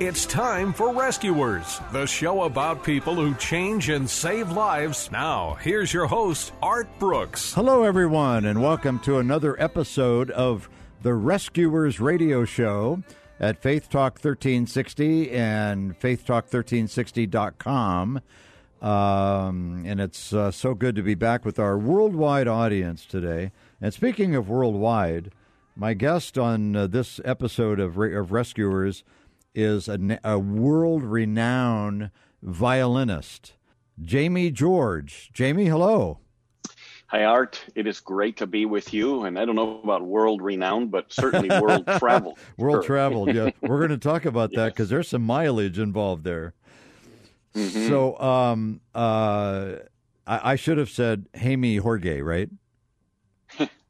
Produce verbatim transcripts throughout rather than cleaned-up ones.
It's time for Rescuers, the show about people who change and save lives. Now, here's your host, Art Brooks. Hello, everyone, and welcome to another episode of the Rescuers Radio Show at Faith Talk thirteen sixty and faith talk thirteen sixty dot com. Um, and it's uh, so good to be back with our worldwide audience today. And speaking of worldwide, my guest on uh, this episode of, Re- of Rescuers is a, a world-renowned violinist, Jaime Jorge. Jaime, hello. Hi, Art. It is great to be with you, and I don't know about world-renowned, but certainly world-traveled. World-traveled, yeah. We're going to talk about that because there's some mileage involved there. Mm-hmm. So um, uh, I, I should have said Jaime Jorge, right?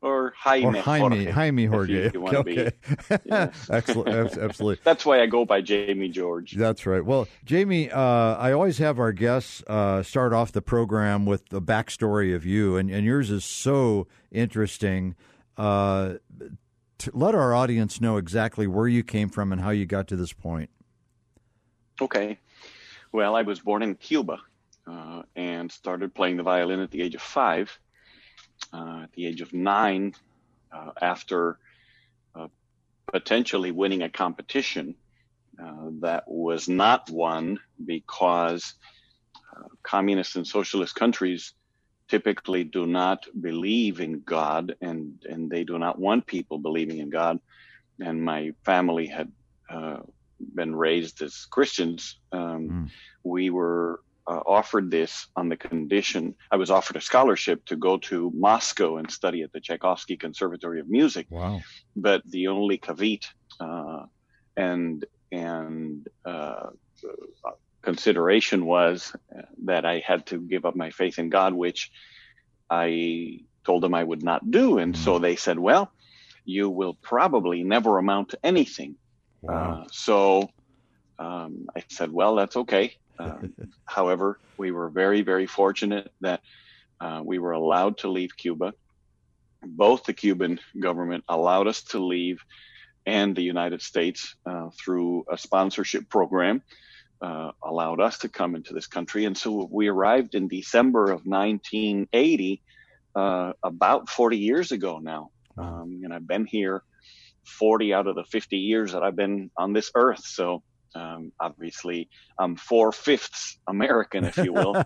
Or Jaime, or Jaime Jorge. Jaime Jorge. You want okay. to be. Yeah. Excellent. Absolutely. That's why I go by Jaime Jorge. That's right. Well, Jaime, uh, I always have our guests uh, start off the program with the backstory of you, and, and yours is so interesting. Uh, to let our audience know exactly where you came from and how you got to this point. Okay. Well, I was born in Cuba uh, and started playing the violin at the age of five. Uh, at the age of nine, uh, after uh, potentially winning a competition uh, that was not won because uh, communist and socialist countries typically do not believe in God, and, and they do not want people believing in God. And my family had uh, been raised as Christians. Um, mm. We were Uh, offered this on the condition I was offered a scholarship to go to Moscow and study at the Tchaikovsky Conservatory of Music. Wow. But the only caveat uh, and and uh, consideration was that I had to give up my faith in God, which I told them I would not do. And so they said, well, you will probably never amount to anything. Wow. Uh, so um, I said, well, that's okay. Uh, however, we were very, very fortunate that uh, we were allowed to leave Cuba. Both the Cuban government allowed us to leave and the United States uh, through a sponsorship program uh, allowed us to come into this country. And so we arrived in December of nineteen eighty, uh, about forty years ago now. Um, and I've been here forty out of the fifty years that I've been on this earth. So Um, obviously, I'm four-fifths American, if you will,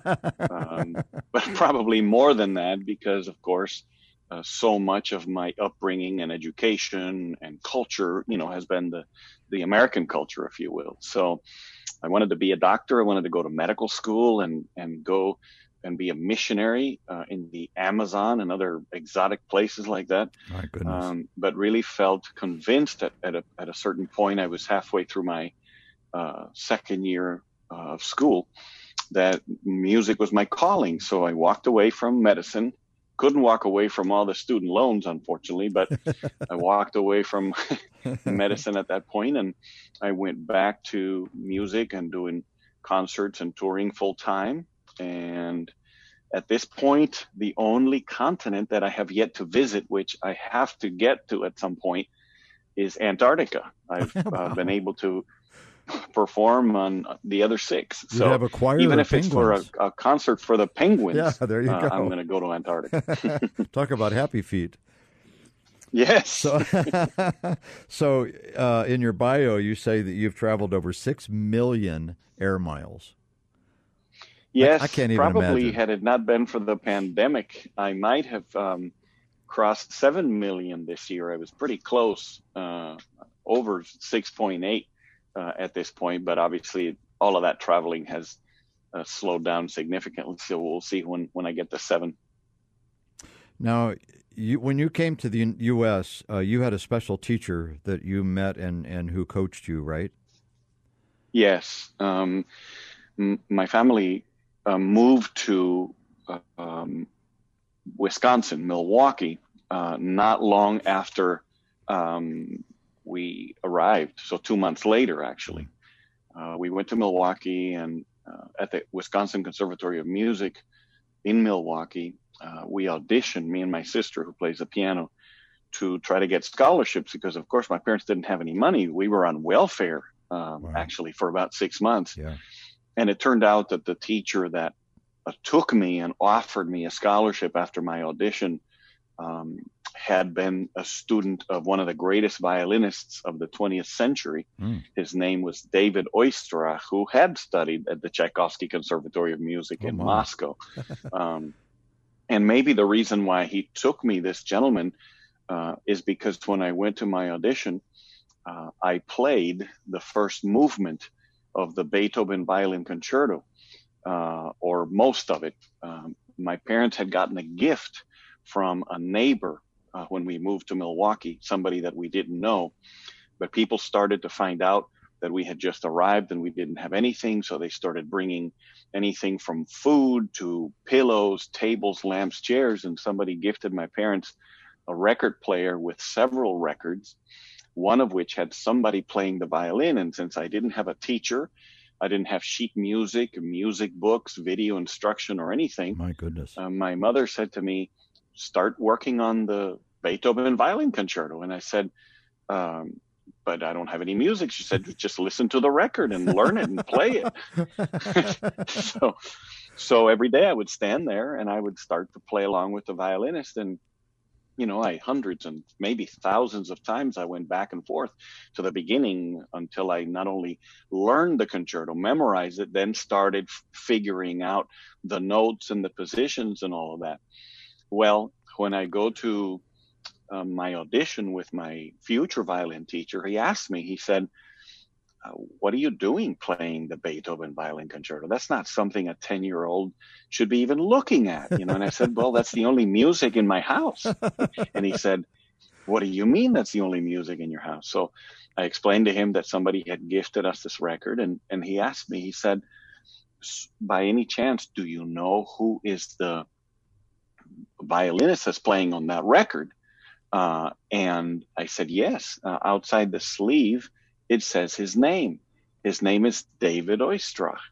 um, but probably more than that because, of course, uh, so much of my upbringing and education and culture, you know, has been the, the American culture, if you will. So I wanted to be a doctor. I wanted to go to medical school and, and go and be a missionary uh, in the Amazon and other exotic places like that. My goodness. Um, but really felt convinced at, at, a, at a certain point. I was halfway through my Uh, second year uh, of school that music was my calling. So I walked away from medicine, couldn't walk away from all the student loans, unfortunately, but I walked away from medicine at that point, and I went back to music and doing concerts and touring full time. And at this point, the only continent that I have yet to visit, which I have to get to at some point, is Antarctica. I've uh, been able to perform on the other six. You'd so have a choir even if penguins. It's for a, a concert for the penguins, yeah, there you uh, go. I'm going to go to Antarctica. Talk about happy feet. Yes. So, so uh, in your bio, you say that you've traveled over six million air miles. Yes, I, I can't even probably imagine. Had it not been for the pandemic, I might have um, crossed seven million this year. I was pretty close, uh, over six point eight uh, at this point. But obviously, all of that traveling has uh, slowed down significantly. So we'll see when, when I get to seven. Now, you, when you came to the U S, uh, you had a special teacher that you met and, and who coached you, right? Yes. Um, m- my family uh, moved to uh, um, Wisconsin, Milwaukee, uh, not long after um, we arrived. So two months later, actually, uh, we went to Milwaukee and uh, at the Wisconsin Conservatory of Music in Milwaukee. Uh, we auditioned, me and my sister, who plays the piano, to try to get scholarships because, of course, my parents didn't have any money. We were on welfare, um, wow. actually, for about six months. Yeah. And it turned out that the teacher that uh, took me and offered me a scholarship after my audition um, had been a student of one of the greatest violinists of the twentieth century. Mm. His name was David Oistrakh, who had studied at the Tchaikovsky Conservatory of Music oh, in my. Moscow. Um And maybe the reason why he took me, this gentleman, uh, is because when I went to my audition, uh, I played the first movement of the Beethoven Violin Concerto, uh, or most of it. Um, my parents had gotten a gift from a neighbor uh, when we moved to Milwaukee, somebody that we didn't know. But people started to find out that we had just arrived and we didn't have anything. So they started bringing anything from food to pillows, tables, lamps, chairs. And somebody gifted my parents a record player with several records, one of which had somebody playing the violin. And since I didn't have a teacher, I didn't have sheet music, music books, video instruction or anything. My goodness. Uh, my mother said to me, start working on the Beethoven Violin Concerto. And I said, um, but I don't have any music. She said, just listen to the record and learn it and play it. so, so every day I would stand there and I would start to play along with the violinist. And, you know, I hundreds and maybe thousands of times I went back and forth to the beginning until I not only learned the concerto, memorized it, then started f- figuring out the notes and the positions and all of that. Well, when I go to Uh, my audition with my future violin teacher, he asked me, he said, uh, what are you doing playing the Beethoven Violin Concerto? That's not something a ten-year-old should be even looking at, you know? And I said, well, that's the only music in my house. And he said, what do you mean that's the only music in your house? So I explained to him that somebody had gifted us this record, and, and he asked me, he said, by any chance, do you know who is the violinist that's playing on that record? Uh, and I said, yes, uh, outside the sleeve, it says his name. His name is David Oistrakh.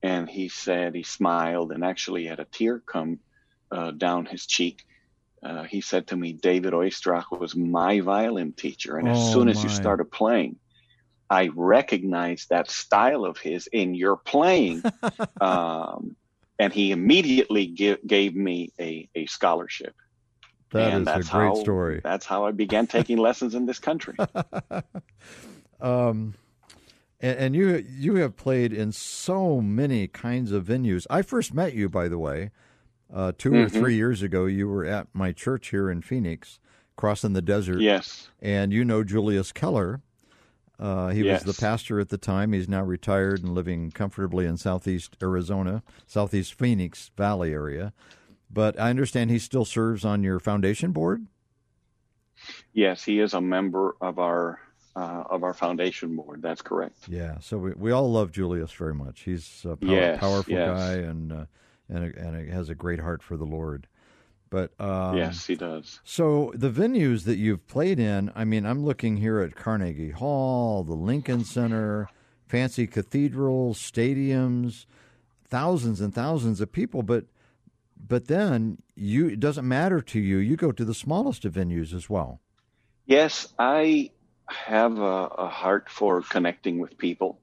And he said, he smiled and actually had a tear come uh, down his cheek. Uh, he said to me, David Oistrakh was my violin teacher. And oh, as soon as my. you started playing, I recognized that style of his in your playing. um, and he immediately give, gave me a, a scholarship. That and is that's a great how, story. That's how I began taking lessons in this country. um, and, and you you have played in so many kinds of venues. I first met you, by the way, uh, two mm-hmm. or three years ago. You were at my church here in Phoenix, crossing the desert. Yes. And you know Julius Keller. Uh, he yes. was the pastor at the time. He's now retired and living comfortably in southeast Arizona, southeast Phoenix Valley area. But I understand he still serves on your foundation board? Yes, he is a member of our uh, of our foundation board. That's correct. Yeah, so we, we all love Julius very much. He's a power, yes, powerful yes. guy and uh, and a, and a, has a great heart for the Lord. But um, yes, he does. So the venues that you've played in, I mean, I'm looking here at Carnegie Hall, the Lincoln Center, fancy cathedrals, stadiums, thousands and thousands of people, but But then you it doesn't matter to you. You go to the smallest of venues as well. Yes, I have a, a heart for connecting with people.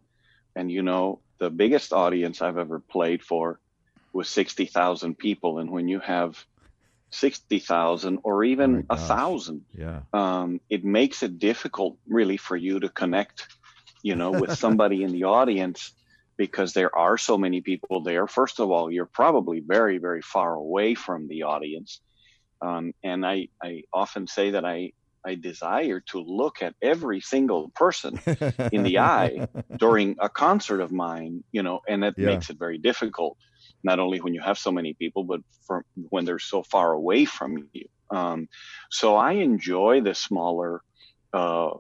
And, you know, the biggest audience I've ever played for was sixty thousand people. And when you have sixty thousand or even a thousand. Yeah. Um, it makes it difficult really for you to connect, you know, with somebody in the audience, because there are so many people there. First of all, you're probably very, very far away from the audience. Um, and I, I often say that I, I desire to look at every single person in the eye during a concert of mine, you know, and that yeah. makes it very difficult, not only when you have so many people, but from when they're so far away from you. Um, so I enjoy the smaller uh, uh,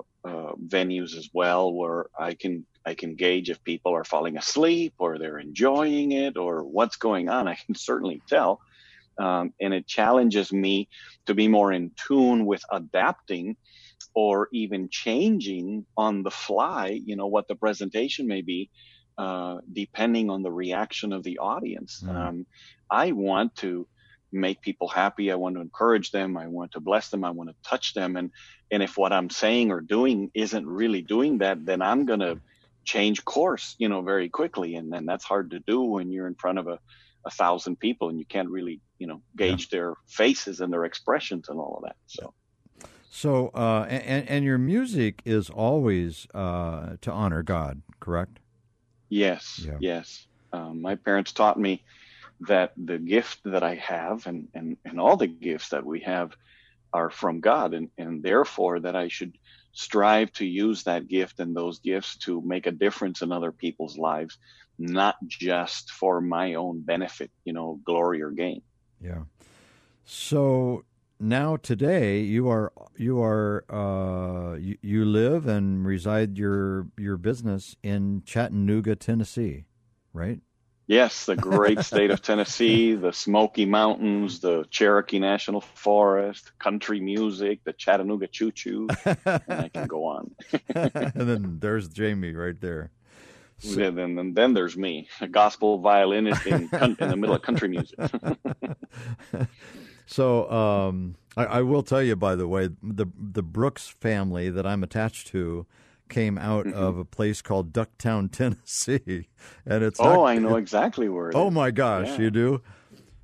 venues as well, where I can I can gauge if people are falling asleep or they're enjoying it or what's going on. I can certainly tell. Um, and it challenges me to be more in tune with adapting or even changing on the fly, you know, what the presentation may be, uh, depending on the reaction of the audience. Mm. Um, I want to make people happy. I want to encourage them. I want to bless them. I want to touch them. And, and if what I'm saying or doing isn't really doing that, then I'm going to change course, you know, very quickly. And then that's hard to do when you're in front of a, a thousand people and you can't really, you know, gauge yeah. their faces and their expressions and all of that. So, so uh, and, and your music is always uh, to honor God, correct? Yes, yeah. yes. Um, my parents taught me that the gift that I have and, and, and all the gifts that we have are from God, and, and therefore that I should strive to use that gift and those gifts to make a difference in other people's lives, not just for my own benefit, you know, glory or gain. Yeah. So now today you are you are uh, you, you live and reside your your business in Chattanooga, Tennessee, right? Yes, the great state of Tennessee, the Smoky Mountains, the Cherokee National Forest, country music, the Chattanooga Choo Choo, and I can go on. And then there's Jamie right there. So, and then, and then there's me, a gospel violinist in, in the middle of country music. So um, I, I will tell you, by the way, the the Brooks family that I'm attached to came out mm-hmm. of a place called Ducktown, Tennessee, and it's oh, not, I know exactly where. It oh is. My gosh, yeah. You do?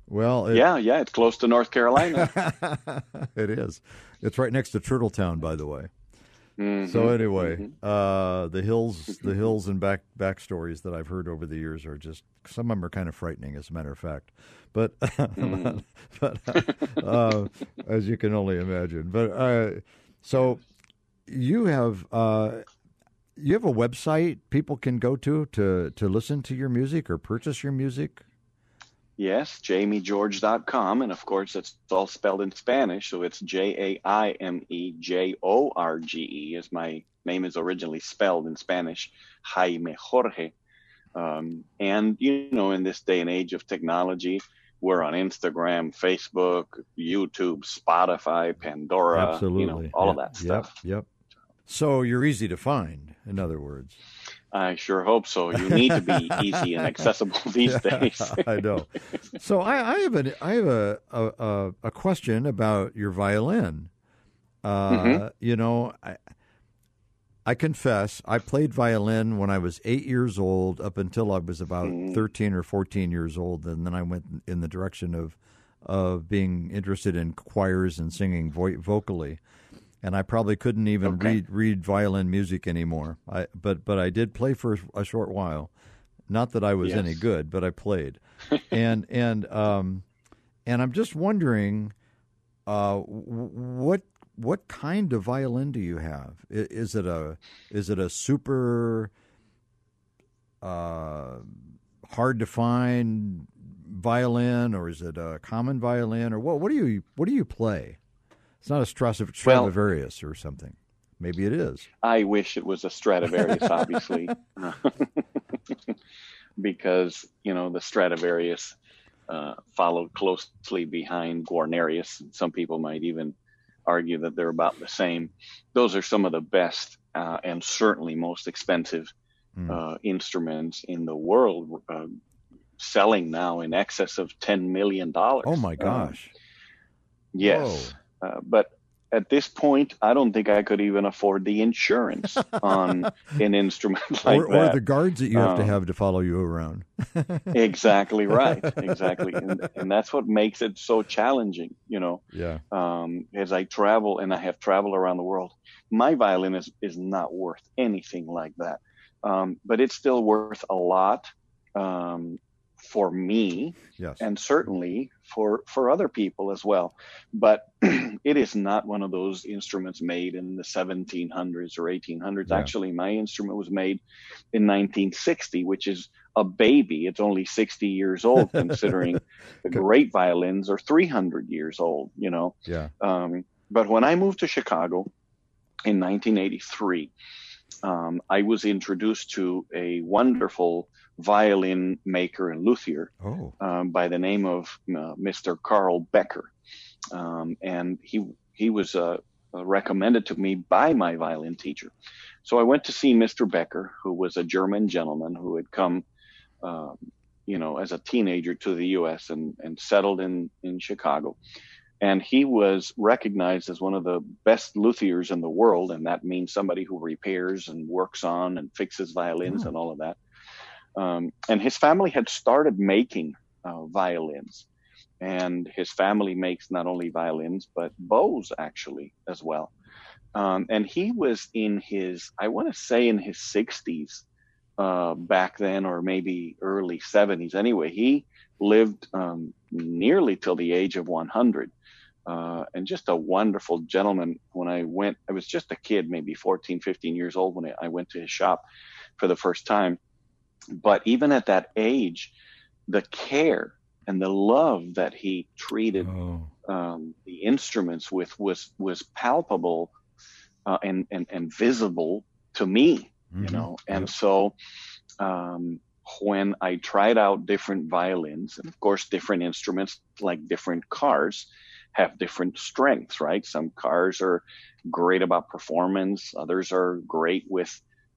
Well, it, yeah, yeah, it's close to North Carolina. It is. It's right next to Turtletown, by the way. Mm-hmm. So anyway, mm-hmm. uh, the hills, the hills, and back backstories that I've heard over the years are just, some of them are kind of frightening, as a matter of fact. But, mm-hmm. but uh, uh, as you can only imagine. But uh, so you have uh, you have a website people can go to to to listen to your music or purchase your music. Yes, jamie george dot com, and of course it's all spelled in Spanish, so it's J A I M E J O R G E, as my name is originally spelled in Spanish, Jaime Jorge. Um, and, you know, in this day and age of technology, we're on Instagram, Facebook, YouTube, Spotify, Pandora, Absolutely. you know, all yep. of that stuff. Yep, yep. So you're easy to find, in other words. I sure hope so. You need to be easy and accessible these yeah, days. I know. So I, I have a I have a a, a question about your violin. Uh, mm-hmm. You know, I I confess I played violin when I was eight years old up until I was about mm-hmm. thirteen or fourteen years old, and then I went in the direction of of being interested in choirs and singing vo- vocally. And I probably couldn't even okay. read read violin music anymore. I but but I did play for a short while. Not that I was yes. any good, but I played. and and um, and I'm just wondering, uh, what what kind of violin do you have? Is it a is it a super uh, hard to find violin, or is it a common violin, or what? What do you what do you play? It's not a Stradivarius well, or something. Maybe it is. I wish it was a Stradivarius, obviously, because, you know, the Stradivarius uh, followed closely behind Guarnerius. And some people might even argue that they're about the same. Those are some of the best uh, and certainly most expensive mm. uh, instruments in the world, uh, selling now in excess of ten million dollars. Oh, my gosh. Um, yes. Whoa. Uh, but at this point, I don't think I could even afford the insurance on an instrument like or, that. Or the guards that you have um, to have to follow you around. Exactly right. Exactly. And, and that's what makes it so challenging, you know. Yeah. Um, as I travel, and I have traveled around the world, my violin is, is not worth anything like that. Um, but it's still worth a lot um, for me, yes, and certainly for, for other people as well. But it is not one of those instruments made in the seventeen hundreds or eighteen hundreds. Yeah. Actually, my instrument was made in nineteen sixty, which is a baby. It's only sixty years old, considering the great violins are three hundred years old, you know. Yeah. Um, but when I moved to Chicago in nineteen eighty-three, Um, I was introduced to a wonderful violin maker and luthier oh. um, by the name of uh, Mister Carl Becker. Um, and he he was uh, recommended to me by my violin teacher. So I went to see Mister Becker, who was a German gentleman who had come, uh, you know, as a teenager to the U S and, and settled in, in Chicago. And he was recognized as one of the best luthiers in the world. And that means somebody who repairs and works on and fixes violins, oh, and all of that. Um, and his family had started making uh, violins. And his family makes not only violins, but bows, actually, as well. Um, and he was in his, I want to say in his sixties uh, back then, or maybe early seventies. Anyway, he lived um, nearly till the age of one hundred. Uh, and just a wonderful gentleman. When I went, I was just a kid, maybe fourteen, fifteen years old when I went to his shop for the first time. But even at that age, the care and the love that he treated oh. um, the instruments with was was palpable uh, and, and, and visible to me, mm-hmm. you know. And yeah. so um, when I tried out different violins, and of course different instruments, like different cars, have different strengths, right? Some cars are great about performance. Others are great with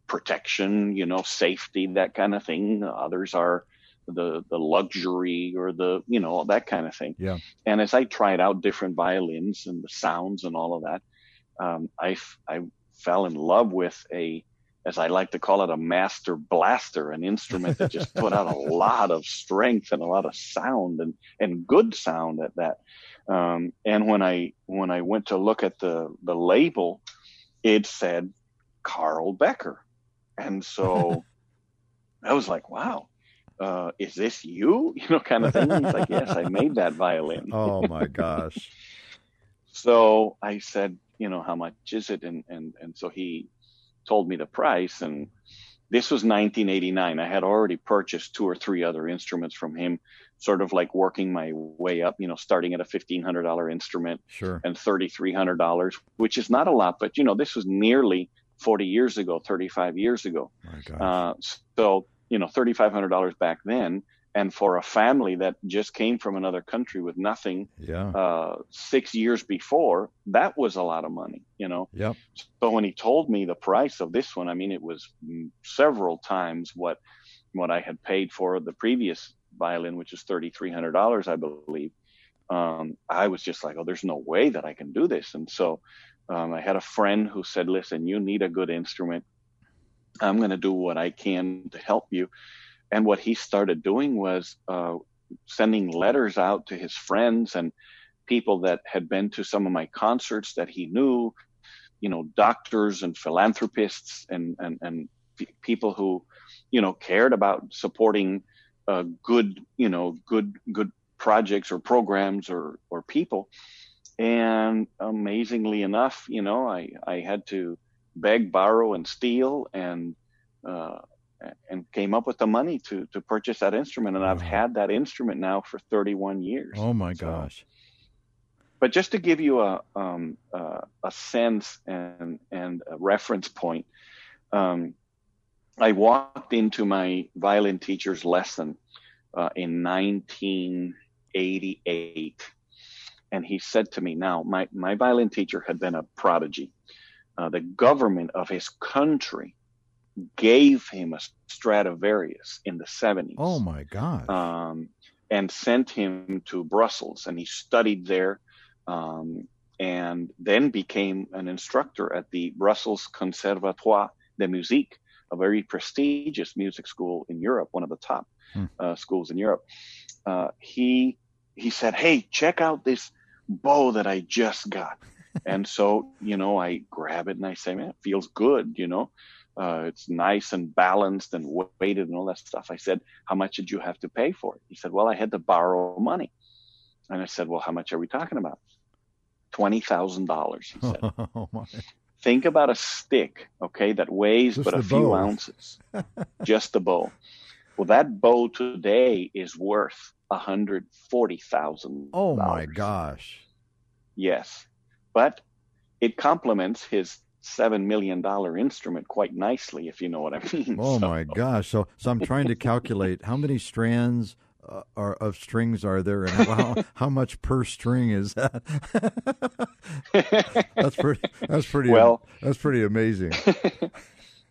protection, you know, safety, that kind of thing. Others are the the luxury or the, you know, that kind of thing. Yeah. And as I tried out different violins and the sounds and all of that, um, I, I fell in love with a, as I like to call it, a master blaster, an instrument that just put out a lot of strength and a lot of sound, and, and good sound at that. Um, and when I, when I went to look at the, the label, it said Carl Becker. And so I was like, wow, uh, is this you? You know, kind of thing. And he's like, yes, I made that violin. Oh my gosh. So I said, you know, how much is it? And, and, and so he told me the price, and this was nineteen eighty-nine. I had already purchased two or three other instruments from him, sort of like working my way up, you know, starting at a fifteen hundred dollars instrument, sure, and thirty-three hundred dollars, which is not a lot, but you know, this was nearly forty years ago, thirty-five years ago. My gosh. Uh, so, you know, thirty-five hundred dollars back then. And for a family that just came from another country with nothing, yeah, uh, six years before, that was a lot of money, you know? Yep. So when he told me the price of this one, I mean, it was several times what, what I had paid for the previous violin, which is thirty-three hundred dollars, I believe. Um, I was just like, oh, there's no way that I can do this. And so um, I had a friend who said, listen, you need a good instrument. I'm going to do what I can to help you. And what he started doing was uh, sending letters out to his friends and people that had been to some of my concerts that he knew, you know, doctors and philanthropists and, and, and p- people who, you know, cared about supporting uh, good, you know, good, good projects or programs or, or people. And amazingly enough, you know, I, I had to beg, borrow, and steal, and, uh, and came up with the money to, to purchase that instrument. And oh. I've had that instrument now for thirty-one years. Oh my so, gosh. But just to give you a, um, uh, a sense and, and a reference point, um, I walked into my violin teacher's lesson uh, in nineteen eighty-eight. And he said to me, now my, my violin teacher had been a prodigy. Uh, the government of his country gave him a Stradivarius in the seventies. Oh my God. Um, and sent him to Brussels, and he studied there. Um, and then became an instructor at the Brussels Conservatoire de Musique, a very prestigious music school in Europe, one of the top hmm. uh, schools in Europe. Uh, he he said, "Hey, check out this bow that I just got." And so, you know, I grab it and I say, "Man, it feels good, you know. Uh, it's nice and balanced and weighted and all that stuff." I said, "How much did you have to pay for it?" He said, "Well, I had to borrow money." And I said, "Well, how much are we talking about?" twenty thousand dollars, he said. Oh, my. Think about a stick, okay, that weighs just but a few bow. ounces, just the bow. Well, that bow today is worth one hundred forty thousand dollars. Oh, my gosh. Yes. But it complements his seven million dollars instrument quite nicely, if you know what I mean. Oh, so. my gosh. So so I'm trying to calculate how many strands uh, are of strings are there and how, how much per string is that? That's pretty, that's pretty, well, that's pretty amazing.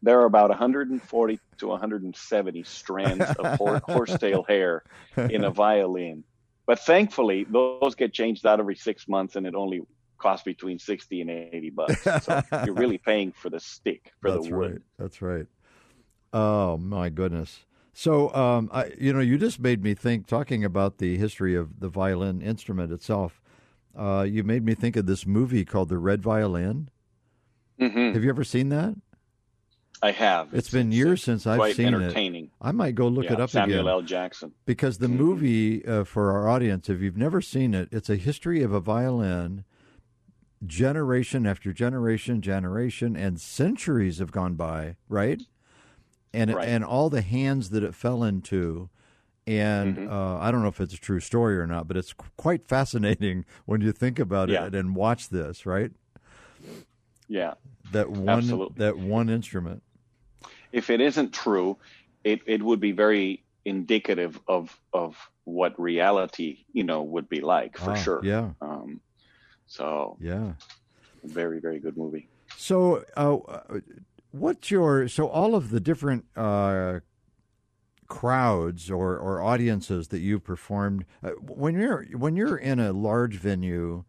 There are about one hundred forty to one hundred seventy strands of hor- horsetail hair in a violin. But thankfully, those get changed out every six months, and it only cost between sixty and eighty bucks. So you're really paying for the stick, for that's the wood. Right. That's right. Oh, my goodness. So, um, I, you know, you just made me think, talking about the history of the violin instrument itself, uh, you made me think of this movie called The Red Violin. Mm-hmm. Have you ever seen that? I have. It's, it's been years it's since I've seen entertaining. it. I might go look yeah, it up Samuel again. Samuel L. Jackson. Because the mm-hmm. movie, uh, for our audience, if you've never seen it, it's a history of a violin. Generation after generation, generation, and centuries have gone by, right? And right. and all the hands that it fell into, and mm-hmm. uh, I don't know if it's a true story or not, but it's quite fascinating when you think about yeah. it and watch this, right? Yeah, that one Absolutely. that one instrument. If it isn't true, it, it would be very indicative of of what reality, you know, would be like for ah, sure. Yeah. Um, So yeah, very very good movie. So uh, what's your so all of the different uh, crowds or, or audiences that you've performed uh, when you're when you're in a large venue,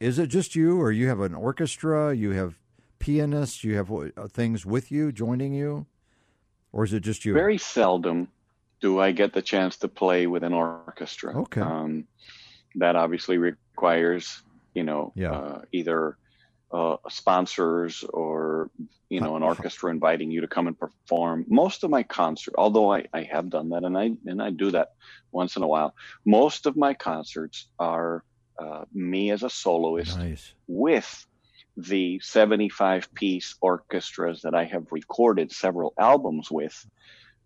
is it just you, or you have an orchestra, you have pianists, you have things with you joining you, or is it just you? Very seldom do I get the chance to play with an orchestra. Okay, um, that obviously requires. You know, yeah. uh, either uh, sponsors or, you know, an orchestra inviting you to come and perform. Most of my concert, although I, I have done that and I and I do that once in a while, most of my concerts are uh, me as a soloist nice. with the seventy-five piece orchestras that I have recorded several albums with,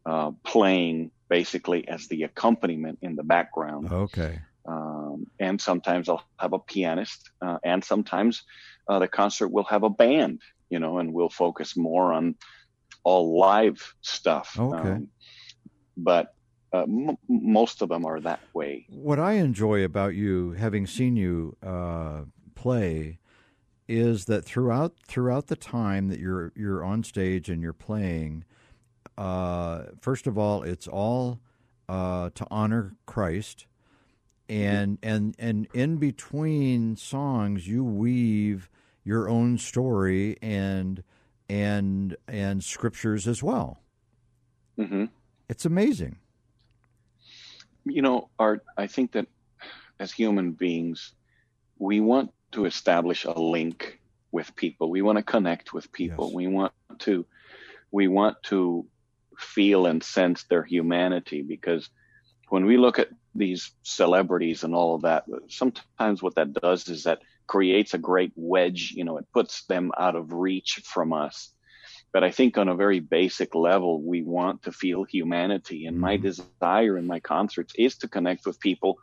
uh, playing basically as the accompaniment in the background. Okay. Um, and sometimes I'll have a pianist, uh, and sometimes uh, the concert will have a band, you know, and we'll focus more on all live stuff. Okay. Um, but uh, m- most of them are that way. What I enjoy about you, having seen you uh, play, is that throughout throughout the time that you're you're on stage and you're playing, uh, first of all, it's all uh, to honor Christ. And and and in between songs, you weave your own story and and and scriptures as well. Mm-hmm. It's amazing. You know, Art, I think that as human beings, we want to establish a link with people. We want to connect with people. Yes. We want to we want to feel and sense their humanity, because when we look at these celebrities and all of that, sometimes what that does is that creates a great wedge, you know, it puts them out of reach from us. But I think on a very basic level, we want to feel humanity. And mm-hmm. my desire in my concerts is to connect with people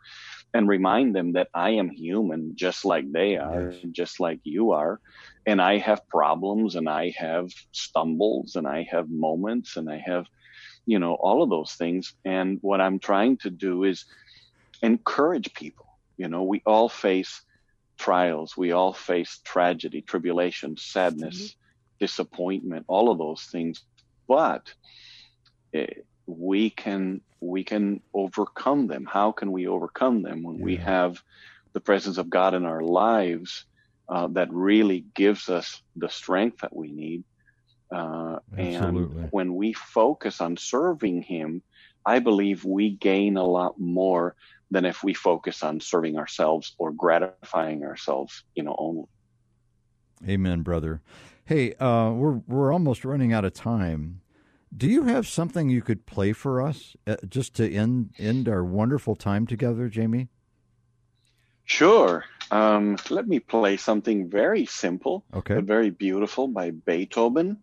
and remind them that I am human, just like they are, yes. just like you are. And I have problems, and I have stumbles, and I have moments, and I have, you know, all of those things. And what I'm trying to do is encourage people. You know, we all face trials. We all face tragedy, tribulation, sadness, mm-hmm. disappointment, all of those things. But it, we can we can overcome them. How can we overcome them when yeah. we have the presence of God in our lives uh, that really gives us the strength that we need. Uh, and when we focus on serving him, I believe we gain a lot more than if we focus on serving ourselves or gratifying ourselves, you know, only. Amen, brother. Hey, uh, we're we're almost running out of time. Do you have something you could play for us uh, just to end end our wonderful time together, Jaime? Sure. Um, let me play something very simple, okay. but very beautiful by Beethoven.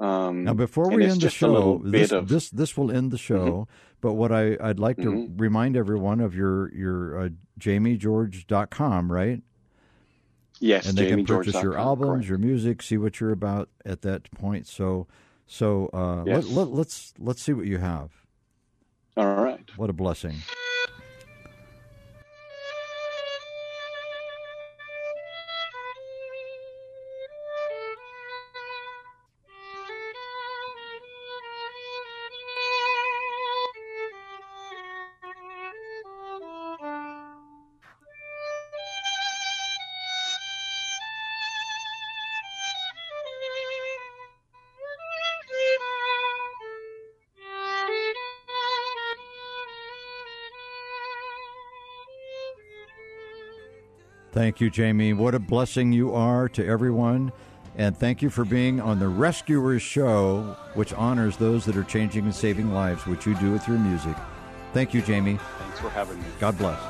Um, now, before we end the show, this, of... this this will end the show. Mm-hmm. But what I, I'd like to mm-hmm. remind everyone of your your uh, Jaime Jorge dot com, right? Yes, and they can purchase your albums, correct. your music, see what you're about at that point. So, so uh, yes. let, let, let's let's see what you have. All right. What a blessing. Thank you, Jaime. What a blessing you are to everyone. And thank you for being on the Rescuers Show, which honors those that are changing and saving lives, which you do with your music. Thank you, Jaime. Thanks for having me. God bless.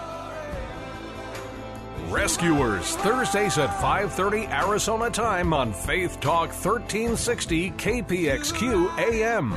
Rescuers, Thursdays at five thirty Arizona time on Faith Talk thirteen sixty K P X Q A M.